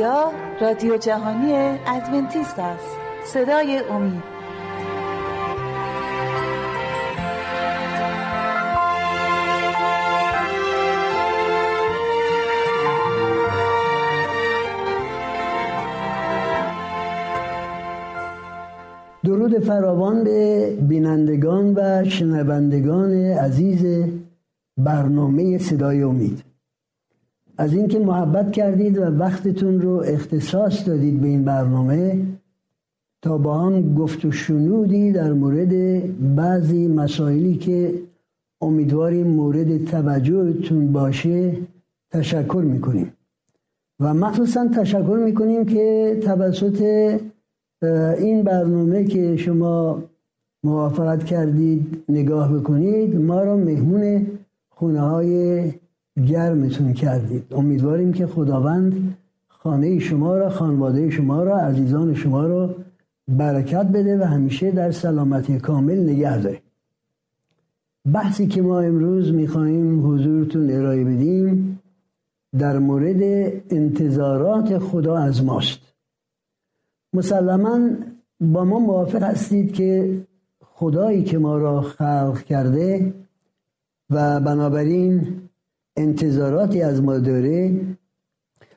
اینجا رادیو جهانی ادونتیست است، صدای امید. درود فراوان به بینندگان و شنوندگان عزیز برنامه صدای امید. از اینکه محبت کردید و وقتتون رو اختصاص دادید به این برنامه تا با هم گفت و شنودی در مورد بعضی مسائلی که امیدواریم مورد توجهتون باشه تشکر میکنیم و مخصوصا تشکر میکنیم که توسط این برنامه که شما موافقت کردید نگاه بکنید ما را مهمون خونه‌های گرمتون کردید. امیدواریم که خداوند خانه شما را، خانواده شما را، عزیزان شما را برکت بده و همیشه در سلامتی کامل نگه داره. بحثی که ما امروز میخواییم حضورتون ارائه بدیم در مورد انتظارات خدا از ماست. مسلماً با ما موافق هستید که خدایی که ما را خلق کرده و بنابراین انتظاراتی از ما داره،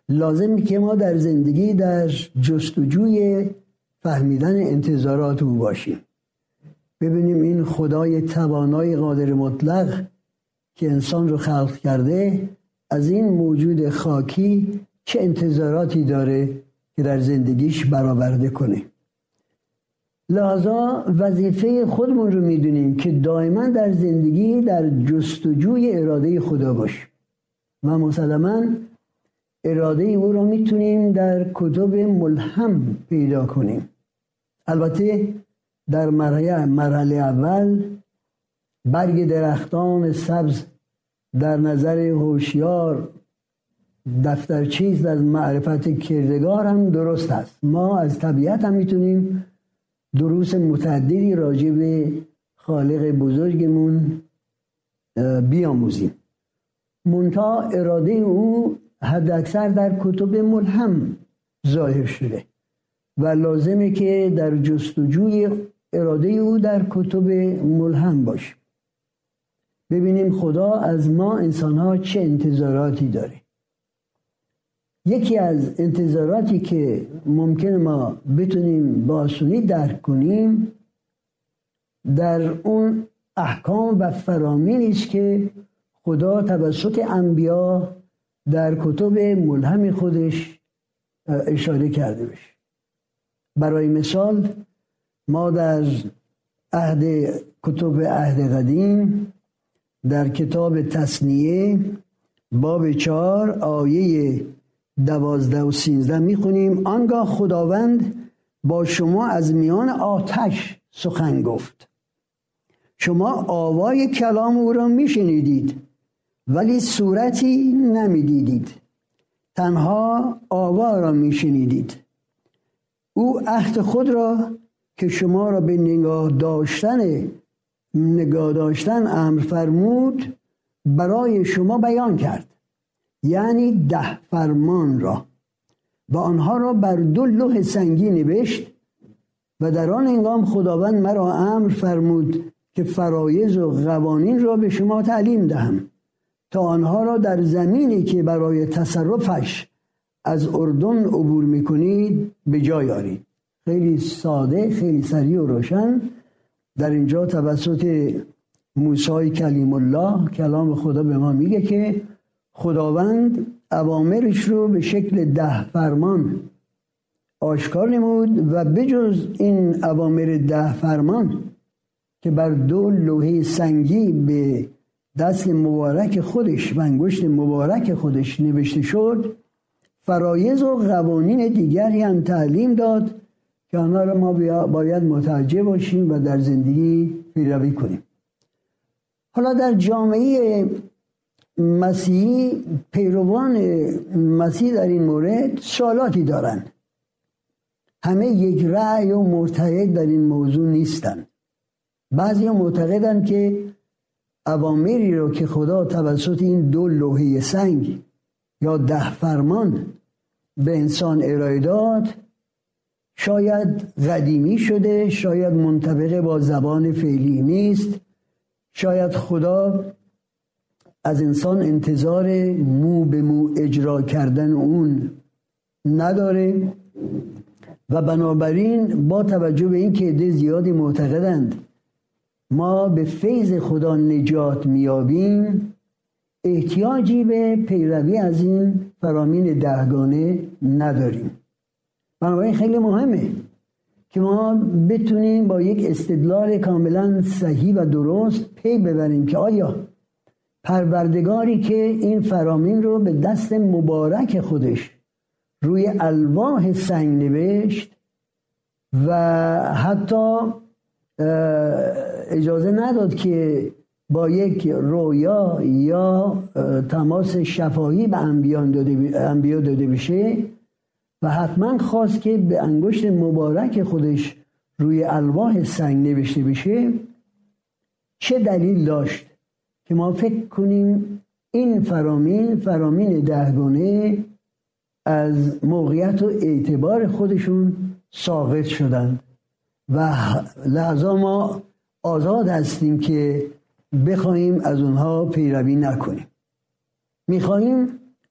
لازمی که ما در زندگی در جستجوی فهمیدن انتظارات او باشیم، ببینیم این خدای توانای قادر مطلق که انسان رو خلق کرده از این موجود خاکی چه انتظاراتی داره که در زندگیش برآورده کنه. لذا وظیفه خودمون رو میدونیم که دائما در زندگی در جستجوی اراده خدا باشیم و مسلماً اراده او رو میتونیم در کتب ملهم پیدا کنیم. البته در مرحله اول برگ درختان سبز در نظر هوشیار دفترچیز از معرفت کردگار هم درست است. ما از طبیعت هم میتونیم دروس متعددی راجع به خالق بزرگمون بیاموزیم، منتها اراده او حداکثر در کتب ملهم ظاهر شده و لازمه که در جستجوی اراده او در کتب ملهم باشیم، ببینیم خدا از ما انسانها چه انتظاراتی داره. یکی از انتظاراتی که ممکن ما بتونیم با آسونی درک کنیم در اون احکام و فرامین است که خدا توسط انبیا در کتب ملهم خودش اشاره کرده بشه. برای مثال ما در کتب عهد قدیم در کتاب تثنیه باب 4 آیه 12 و 13 میخونیم: آنگاه خداوند با شما از میان آتش سخن گفت، شما آوای کلام او را میشنیدید ولی صورتی نمیدیدید، تنها آوا را میشنیدید. او عهد خود را که شما را به نگاه داشتن امر فرمود برای شما بیان کرد، یعنی 10 فرمان را، و آنها را بر 2 لوح سنگی نوشت و در آن هنگام خداوند مرا امر فرمود که فرایض و قوانین را به شما تعلیم دهم تا آنها را در زمینی که برای تصرفش از اردن عبور میکنید به جای آرید. خیلی ساده، خیلی سریع و روشن. در اینجا توسط موسی کلیم الله کلام خدا به ما میگه که خداوند اوامرش رو به شکل 10 فرمان آشکار نمود و بجز این اوامر 10 فرمان که بر 2 لوحه سنگی به دست مبارک خودش و انگشت مبارک خودش نوشته شد، فرایض و قوانین دیگری هم تعلیم داد که آنها را ما باید متوجه باشیم و در زندگی پیروی کنیم. حالا در جامعه مسیحی پیروان مسیح در این مورد سوالاتی دارند. همه یک رأی و معتقد در این موضوع نیستند. بعضی معتقدند که اوامری رو که خدا توسط این 2 لوحه سنگ یا 10 فرمان به انسان ارائه داد شاید قدیمی شده، شاید منطبق با زبان فعلی نیست، شاید خدا از انسان انتظار مو به مو اجرا کردن اون نداره و بنابراین با توجه به این که عده زیادی معتقدند ما به فیض خدا نجات میابیم احتیاجی به پیروی از این فرامین دهگانه نداریم. بنابراین خیلی مهمه که ما بتونیم با یک استدلال کاملا صحیح و درست پی ببریم که آیا پروردگاری که این فرامین رو به دست مبارک خودش روی الواح سنگ نوشت و حتی اجازه نداد که با یک رویا یا تماس شفاهی به انبیا داده بشه و حتما خواست که به انگشت مبارک خودش روی الواح سنگ نوشته بشه، چه دلیل داشت که ما فکر کنیم این فرامین دهگانه از موقعیت و اعتبار خودشون ساقط شدند و لحظا ما آزاد هستیم که بخوایم از اونها پیروی نکنیم. میخوایم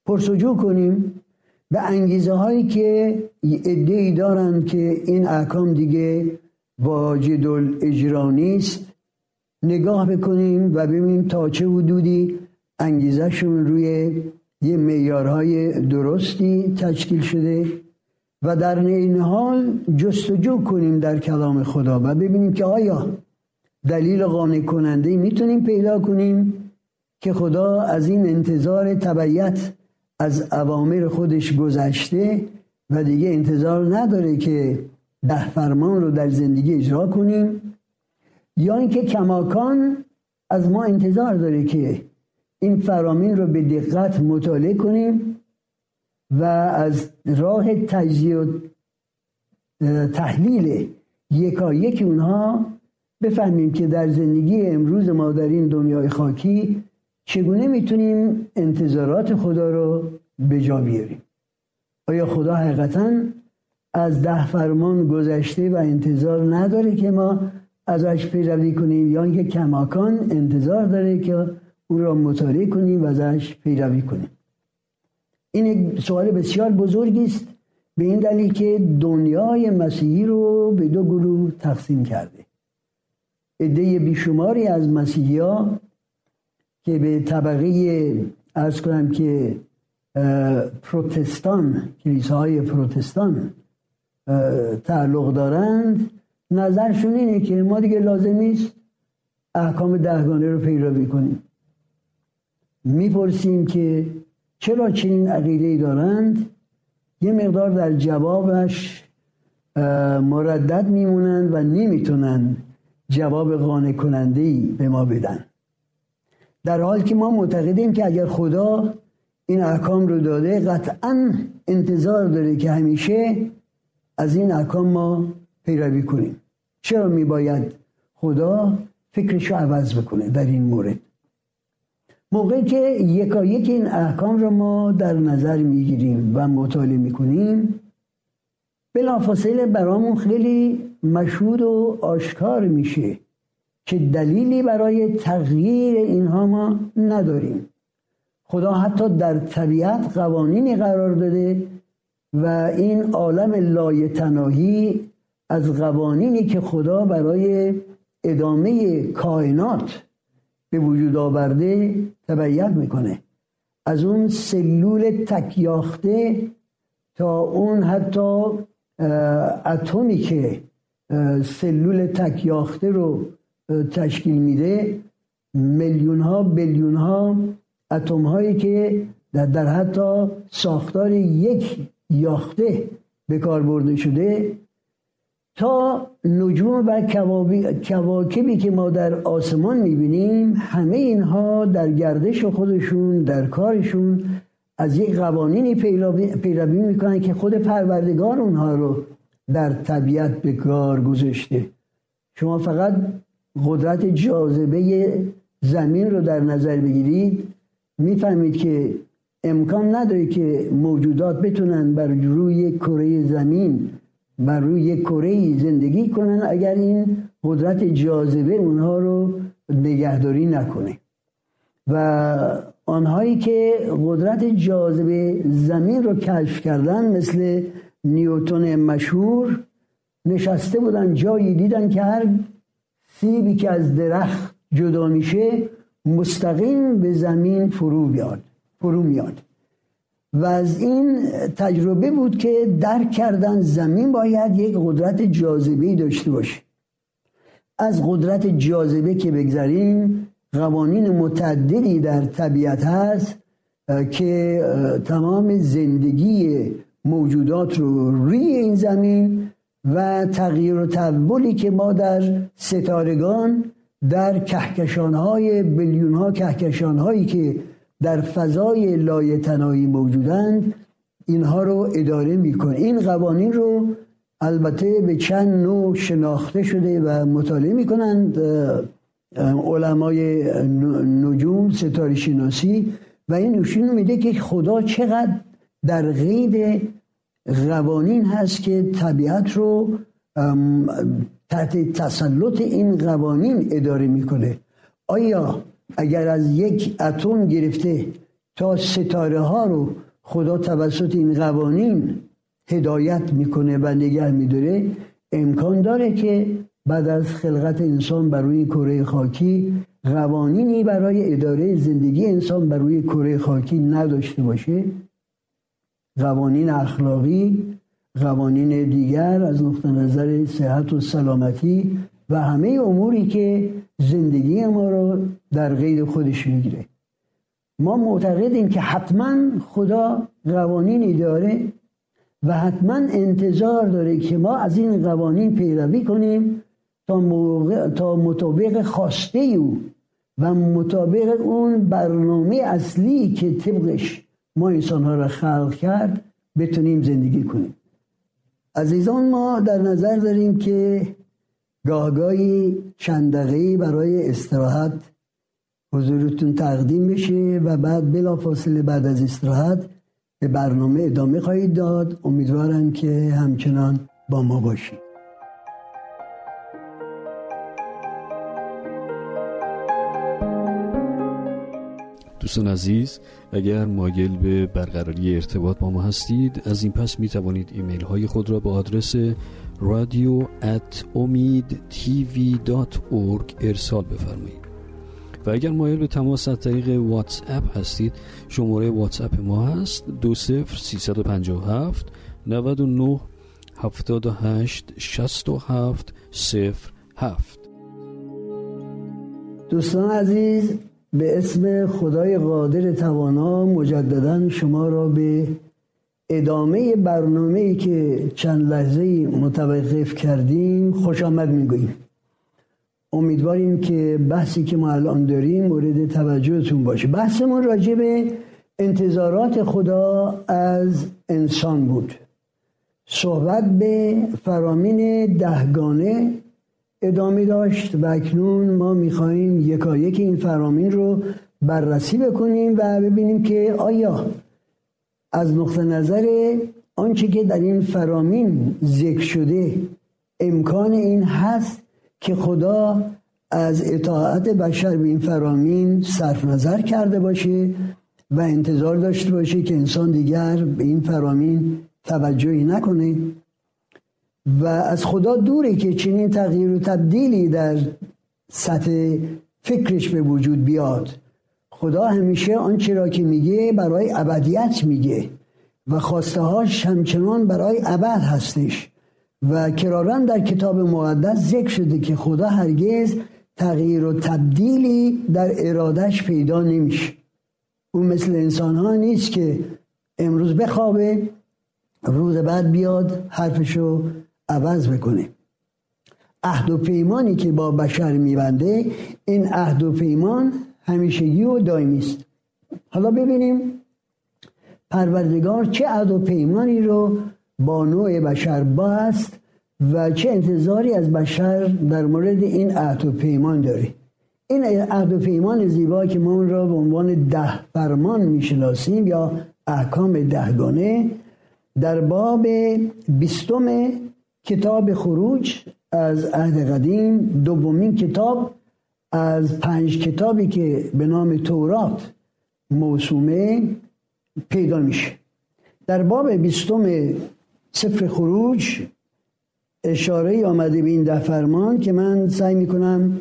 پرسجو کنیم به انگیزه هایی که ادعی دارن که این احکام دیگه واجد الاجرا نیست، نگاه بکنیم و ببینیم تا چه حدودی انگیزه شون روی یه معیارهای درستی تشکیل شده و در این حال جستجو کنیم در کلام خدا و ببینیم که آیا دلیل قانع کننده میتونیم پیدا کنیم که خدا از این انتظار تبعیت از اوامر خودش گذشته و دیگه انتظار نداره که ده فرمان رو در زندگی اجرا کنیم، یا اینکه کماکان از ما انتظار داره که این فرامین رو به دقت مطالعه کنیم و از راه تجزیه و تحلیل یکایک اونها بفهمیم که در زندگی امروز ما در این دنیای خاکی چگونه میتونیم انتظارات خدا رو به جا بیاریم. آیا خدا حقیقتاً از 10 فرمان گذشته و انتظار نداره که ما ازش پیروی کنیم، یا اینکه کماکان انتظار داره که اون را مطالعه کنیم و ازش پیروی کنیم؟ این یک سوال بسیار بزرگی است، به این دلیل که دنیای مسیحی رو به 2 گروه تقسیم کرده. عده بیشماری از مسیحی‌ها که به طبقه عرض کنم که پروتستان، کلیساهای پروتستان تعلق دارند، نظرشون اینه که ما دیگه لازم نیست احکام دهگانه رو پیروی کنیم. میپرسیم که چرا چنین عقیده‌ای دارند، یه مقدار در جوابش مردد میمونند و نمیتونن جواب قانع کننده‌ای به ما بدن، در حالی که ما معتقدیم که اگر خدا این احکام رو داده قطعاً انتظار داره که همیشه از این احکام ما پیروی کنیم. چرا میباید خدا فکرشو عوض بکنه در این مورد؟ موقعی که یکایک این احکام رو ما در نظر میگیریم و مطالعه میکنیم، بلافاصله برامون خیلی مشهود و آشکار میشه که دلیلی برای تغییر اینها ما نداریم. خدا حتی در طبیعت قوانینی قرار داده و این عالم لایتناهی از قوانینی که خدا برای ادامه کائنات به وجود آورده تبعیت میکنه، از اون سلول تکیاخته تا اون حتی اتمی که سلول تکیاخته رو تشکیل میده، میلیون ها بیلیون ها اتم هایی که در حتی ساختار یک یاخته به کار برده شده، تا نجوم و کواکبی که ما در آسمان میبینیم، همه اینها در گردش خودشون، در کارشون از یک قوانینی پیروی میکنن که خود پروردگار اونها رو در طبیعت به کار گذاشته. شما فقط قدرت جاذبه زمین رو در نظر بگیرید، میفهمید که امکان نداره که موجودات بتونن بر روی کره زمین بر روی کره زندگی کنن اگر این قدرت جاذبه اونها رو نگهداری نکنه. و آنهایی که قدرت جاذبه زمین رو کشف کردن مثل نیوتن مشهور نشسته بودن جایی دیدن که هر سیبی که از درخت جدا میشه مستقیم به زمین فرو میاد و از این تجربه بود که درک کردن زمین باید یک قدرت جاذبه‌ای داشته باشه. از قدرت جاذبه که بگذریم قوانین متعددی در طبیعت هست که تمام زندگی موجودات رو روی این زمین و تغییر و تحولی که ما در ستارگان در کهکشان‌های بیلیون‌ها کهکشان‌هایی که در فضای لایتنایی موجودند اینها رو اداره میکنه. این قوانین رو البته به چند نوع شناخته شده و مطالعه میکنند علمای نجوم ستاره شناسی و این نشون میده که خدا چقدر در قید قوانین هست که طبیعت رو تحت تسلط این قوانین اداره میکنه. آیا اگر از یک اتم گرفته تا ستاره ها رو خدا توسط این قوانین هدایت میکنه و نگه میداره، امکان داره که بعد از خلقت انسان بر روی کره خاکی قوانینی برای اداره زندگی انسان بر روی کره خاکی نداشته باشه؟ قوانین اخلاقی، قوانین دیگر از نقطه نظر صحت و سلامتی و همه اموری که زندگی ما رو در قید خودش میگیره. ما معتقدیم که حتما خدا قوانینی داره و حتما انتظار داره که ما از این قوانین پیروی کنیم تا مطابق خواسته او و مطابق اون برنامه اصلی که طبقش ما انسانها را خلق کرد بتونیم زندگی کنیم. عزیزان ما در نظر داریم که گاهگاهی چند دقیقه‌ای برای استراحت حضورتون تقدیم بشه و بعد بلافاصله بعد از استراحت به برنامه ادامه خواهید داد. امیدوارم که همچنان با ما باشید. دوستان عزیز، اگر مایل به برقراری ارتباط با ما هستید، از این پس می توانید ایمیل های خود را به آدرس radio@omidtv.org ارسال بفرمایید و اگر مایل به تماس از طریق واتس اپ هستید، شماره واتس اپ ما هست 20 357 99 78 67 07. دوستان عزیز، به اسم خدای قادر توانا مجددا شما را به ادامه برنامه‌ای که چند لحظه‌ای متوقف کردیم خوش آمد می‌گوییم. امیدواریم که بحثی که ما الان داریم مورد توجهتون باشه. بحثمون راجع به انتظارات خدا از انسان بود. صحبت به فرامین 10 گانه ادامه داشت و اکنون ما می‌خوایم یکایک این فرامین رو بررسی بکنیم و ببینیم که آیا از نقطه نظر آنچه که در این فرامین ذکر شده امکان این هست که خدا از اطاعت بشر به این فرامین صرف نظر کرده باشه و انتظار داشته باشه که انسان دیگر به این فرامین توجهی نکنه و از خدا دوره که چنین تغییر و تبدیلی در سطح فکرش به وجود بیاد. خدا همیشه آنچه را که میگه برای ابدیت میگه و خواسته هاش همچنان برای ابد هستش و کراراً در کتاب مقدس ذکر شده که خدا هرگز تغییر و تبدیلی در ارادش پیدا نمیشه. او مثل انسان ها نیست که امروز بخوابه روز بعد بیاد حرفشو عوض بکنه. عهد و پیمانی که با بشر میبنده این عهد و پیمان همیشگی و دائمی است. حالا ببینیم پروردگار چه عهد و پیمانی رو با نوع بشر بست و چه انتظاری از بشر در مورد این عهد و پیمان داره. این عهد و پیمان زیبا که ما اون را به عنوان 10 فرمان میشناسیم یا احکام 10 گانه در باب 20 کتاب خروج از عهد قدیم، دومین کتاب از 5 کتابی که به نام تورات موسومه پیدا میشه. در باب 20 سفر خروج اشاره آمده به این 10 فرمان که من سعی میکنم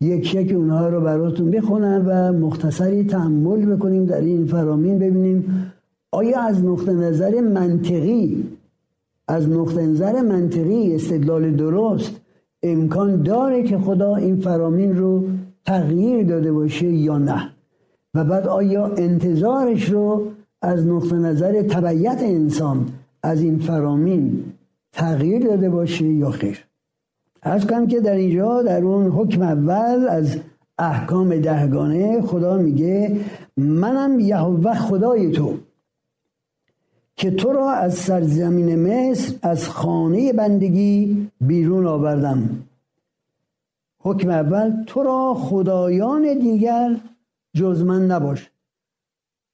یک اونها رو براتون بخونم و مختصری تأمل بکنیم در این فرامین، ببینیم آیا از نقطه نظر منطقی استدلال درست امکان داره که خدا این فرامین رو تغییر داده باشه یا نه، و بعد آیا انتظارش رو از نقطه نظر تبعیت انسان از این فرامین تغییر داده باشه یا خیر. عرض کنم که در اینجا در اون حکم اول از احکام 10 گانه خدا میگه منم یهوه خدای تو که تو را از سرزمین مصر از خانه بندگی بیرون آوردم. حکم اول، تو را خدایان دیگر جز من نباش.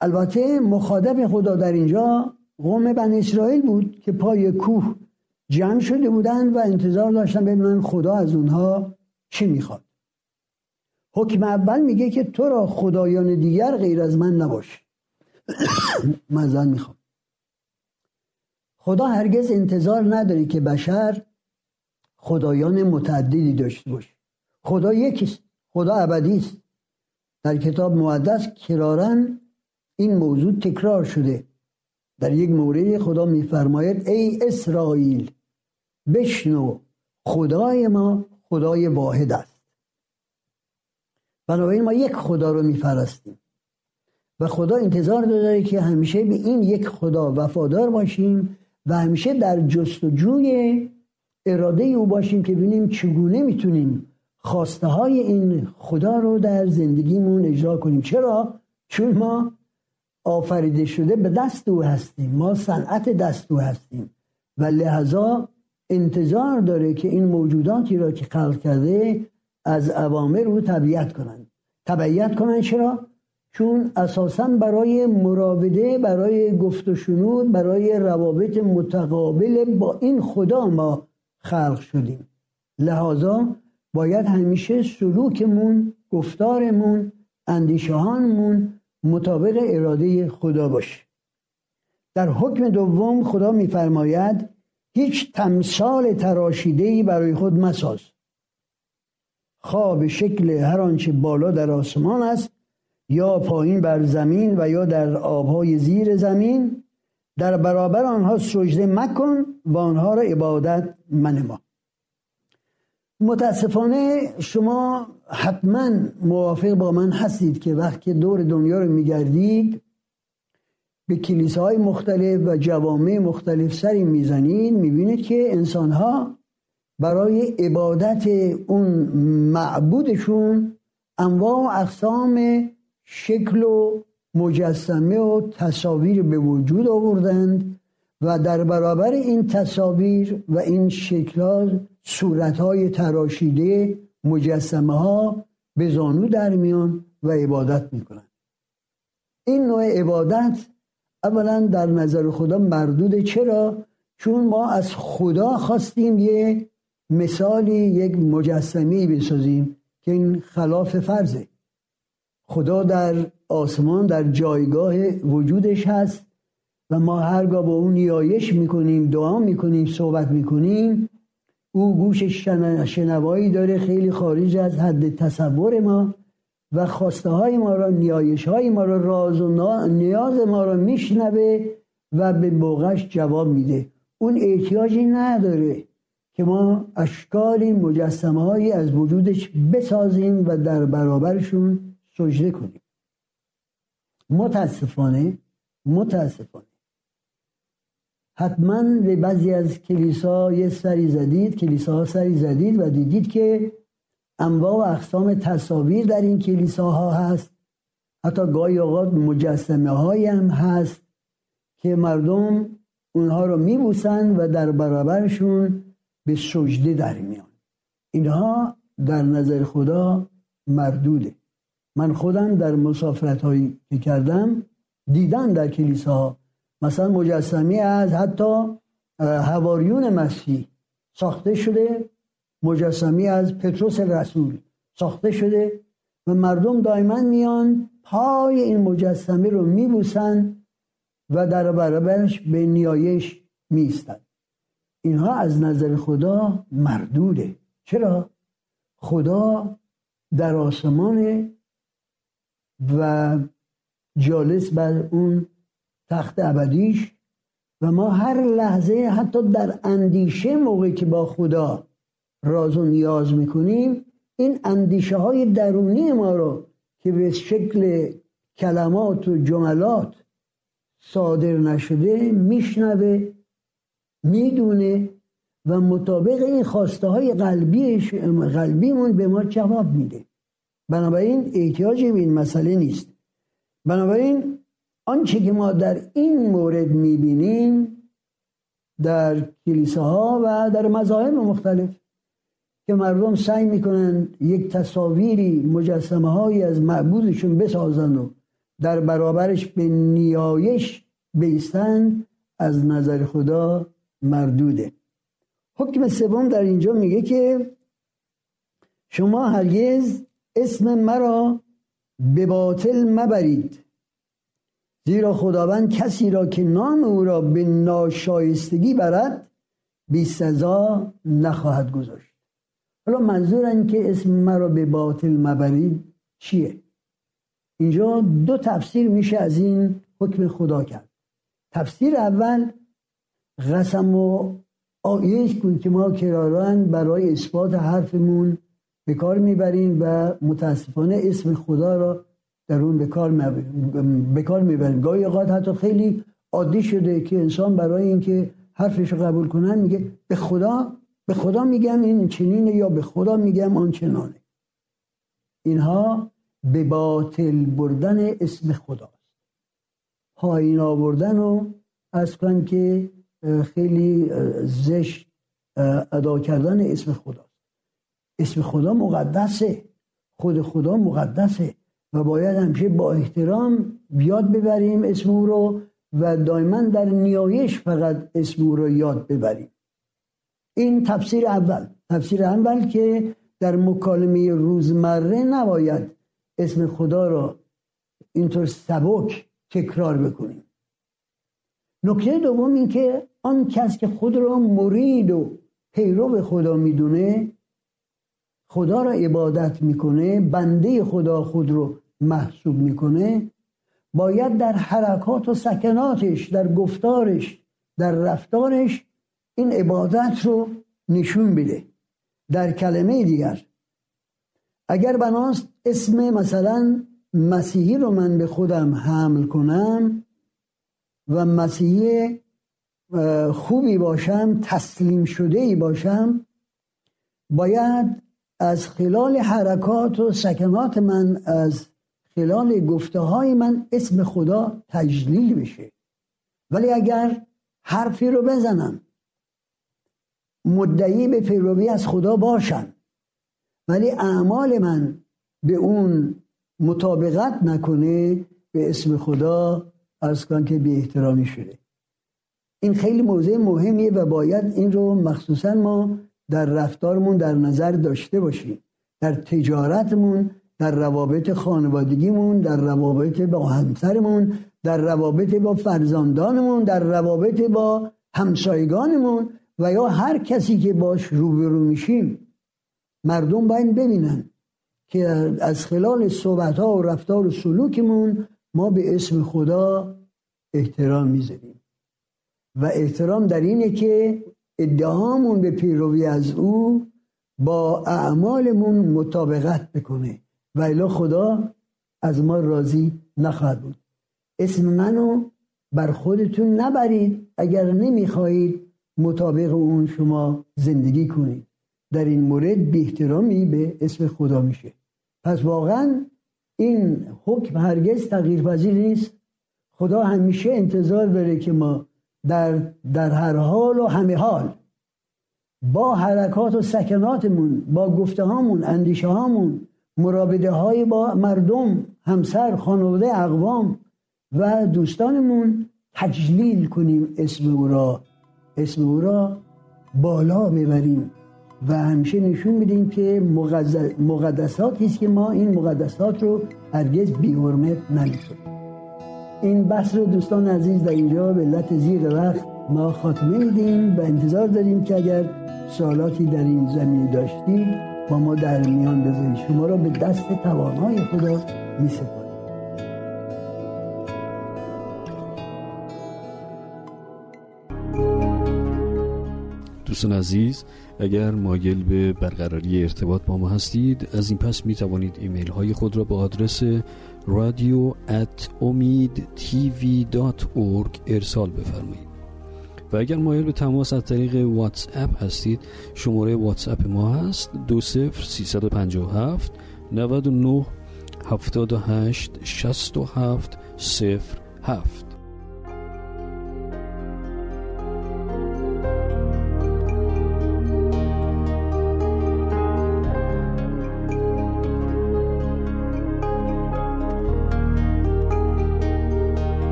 البته مخاطب خدا در اینجا قوم بنی اسرائیل بود که پای کوه جمع شده بودن و انتظار داشتن ببینن خدا از اونها چی میخواد. حکم اول میگه که تو را خدایان دیگر غیر از من نباش. مزن میخواد. خدا هرگز انتظار نداره که بشر خدایان متعددی داشته باشه. خدا یکیست، خدا ابدیست. در کتاب مقدس کراراً این موضوع تکرار شده. در یک مورد خدا میفرماید ای اسرائیل بشنو خدای ما خدای واحد است. بنابراین ما یک خدا رو میپرستیم و خدا انتظار داره که همیشه به این یک خدا وفادار باشیم و همیشه در جستجوی اراده او باشیم که ببینیم چگونه میتونیم خواسته های این خدا رو در زندگیمون اجرا کنیم. چرا؟ چون ما آفریده شده به دست او هستیم، ما صنعت دست او هستیم و لحظا انتظار داره که این موجوداتی را که خلق کرده از اوامر او تبعیت کنن. چرا؟ چون اساساً برای مراوده، برای گفت و شنود، برای روابط متقابل با این خدا ما خلق شدیم. لحظا باید همیشه سلوکمون، گفتارمون، اندیشه‌هامون مطابق اراده خدا باشه. در حکم دوم خدا میفرماید هیچ تمثال تراشیده‌ای برای خود مساز، خواب شکل هر آنچه بالا در آسمان است یا پایین بر زمین و یا در آبهای زیر زمین، در برابر آنها سجده مکن و آنها را عبادت منما. متاسفانه شما حتما موافق با من هستید که وقتی دور دنیا رو میگردید به کلیساهای مختلف و جوامع مختلف سری میزنید، میبینید که انسانها برای عبادت اون معبودشون انواع و اقسام شکل و مجسمه و تصاویر به وجود آوردند و در برابر این تصاویر و این شکل‌ها، صورت‌های تراشیده، مجسمه‌ها به زانو در میان و عبادت می‌کنند. این نوع عبادت اولاً در نظر خدا مردوده. چرا؟ چون ما از خدا خواستیم یه مثالی، یک مجسمه‌ای بسازیم که این خلاف فرضه. خدا در آسمان در جایگاه وجودش هست و ما هرگاه با اون نیایش میکنیم، دعا میکنیم، صحبت میکنیم، او گوش شنوایی داره خیلی خارج از حد تصور ما و خواسته های ما را، نیایش های ما را، راز و نیاز ما را میشنوه و به موقعش جواب میده. اون احتیاجی نداره که ما اشکالی، مجسمه هایی از وجودش بسازیم و در برابرشون سجده کنیم. متاسفانه حتما به بعضی از کلیساها سری زدید و دیدید که انواع و اقسام تصاویر در این کلیساها هست. حتی گاهی اوقات مجسمه هایی هم هست که مردم اونها رو میبوسن و در برابرشون به سجده در میان. اینها در نظر خدا مردوده. من خودم در مسافرت هایی که کردم دیدم در کلیساها مثلا مجسمی از حتی حواریون مسیح ساخته شده، مجسمی از پتروس رسول ساخته شده و مردم دائما میان پای این مجسمه رو میبوسن و در برابرش به نیایش میستن. اینها از نظر خدا مردوده. چرا؟ خدا در آسمانه و جالس بر اون تخت ابدیش و ما هر لحظه حتی در اندیشه موقعی که با خدا راز و نیاز میکنیم این اندیشه های درونی ما رو که به شکل کلمات و جملات صادر نشده میشنوه، میدونه و مطابق این خواسته های قلبیمون به ما جواب میده. بنابراین احتیاجی به این مسئله نیست. بنابراین آنچه که ما در این مورد میبینیم در کلیساها و در مذاهب مختلف که مردم سعی میکنن یک تصاویری، مجسمه هایی از معبودشون بسازن و در برابرش به نیایش بیستن، از نظر خدا مردوده. حکم سوم در اینجا میگه که شما هرگز اسم مرا به باطل مبرید، زیرا خداوند کسی را که نام او را به ناشایستگی برد بی سزا نخواهد گذاشت. حالا منظور این که اسم مرا به باطل مبرید چیه؟ اینجا دو تفسیر میشه از این حکم خدا کرد. تفسیر اول، قسم و آیه کن که ما کراران برای اثبات حرفمون به کار میبریم و متاسفانه اسم خدا را در اون به کار میبریم. گاهی اوقات حتی خیلی عادی شده که انسان برای اینکه حرفش رو قبول کنن میگه به خدا میگم این چنینه یا به خدا میگم آن چنانه. اینها به باطل بردن اسم خداست، پایین آوردن و از کن که خیلی زشت ادا کردن اسم خدا. اسم خدا مقدسه، خود خدا مقدسه و باید همیشه با احترام یاد ببریم اسم او رو و دائما در نیایش فقط اسم او رو یاد ببریم. این تفسیر اول که در مکالمه روزمره نباید اسم خدا رو اینطور سبک تکرار بکنیم. نکته دوم این که آن کس که خود رو مرید و پیرو خدا میدونه، خدا را عبادت میکنه، بنده خدا خود رو محسوب میکنه، باید در حرکات و سکناتش، در گفتارش، در رفتارش این عبادت رو نشون بده. در کلمه دیگر اگر بناست اسم مثلا مسیحی رو من به خودم حمل کنم و مسیحی خوبی باشم، تسلیم شده‌ای باشم، باید از خلال حرکات و سکنات من، از خلال گفته های من اسم خدا تجلیل بشه. ولی اگر حرفی رو بزنم، مدعی به پیروی از خدا باشم ولی اعمال من به اون مطابقت نکنه، به اسم خدا از کن که بی احترامی شده. این خیلی موضوع مهمیه و باید این رو مخصوصا ما در رفتارمون در نظر داشته باشیم، در تجارتمون، در روابط خانوادگیمون، در روابط با همسرمون، در روابط با فرزندانمون، در روابط با همسایگانمون و یا هر کسی که باش روبرو میشیم. مردم باید ببینن که از خلال صحبت‌ها و رفتار و سلوکمون ما به اسم خدا احترام میذاریم و احترام در اینه که ادعامون به پیروی از او با اعمالمون مطابقت بکنه و الا خدا از ما راضی نخواهد بود. اسم منو بر خودتون نبرید اگر نمیخواهید مطابق اون شما زندگی کنید. در این مورد بی احترامی به اسم خدا میشه. پس واقعا این حکم هرگز تغییرپذیر نیست. خدا همیشه انتظار داره که ما در هر حال و همه حال با حرکات و سکناتمون، با گفته هامون، اندیشه هامون، مرابده های با مردم، همسر، خانواده، اقوام و دوستانمون تجلیل کنیم، اسم او را بالا میبریم و همیشه نشون بدیم که مقدساتی است که ما این مقدسات رو هرگز بی‌حرمت نمی‌کنیم. این بحث رو دوستان عزیز در اینجا به علت زیر وقت ما خاتمه میدیم و انتظار داریم که اگر سوالاتی در این زمینه داشتید با ما در میان بذارید. شما را به دست توانای خدا می‌سپارم. دوستان عزیز، اگر مایل به برقراری ارتباط با ما هستید، از این پس می توانید ایمیل های خود را به آدرس radio@omidtv.org ارسال بفرمایید. و اگر مایل به تماس از طریق واتس اپ هستید، شماره واتس اپ ما هست 20357 99 78 67 07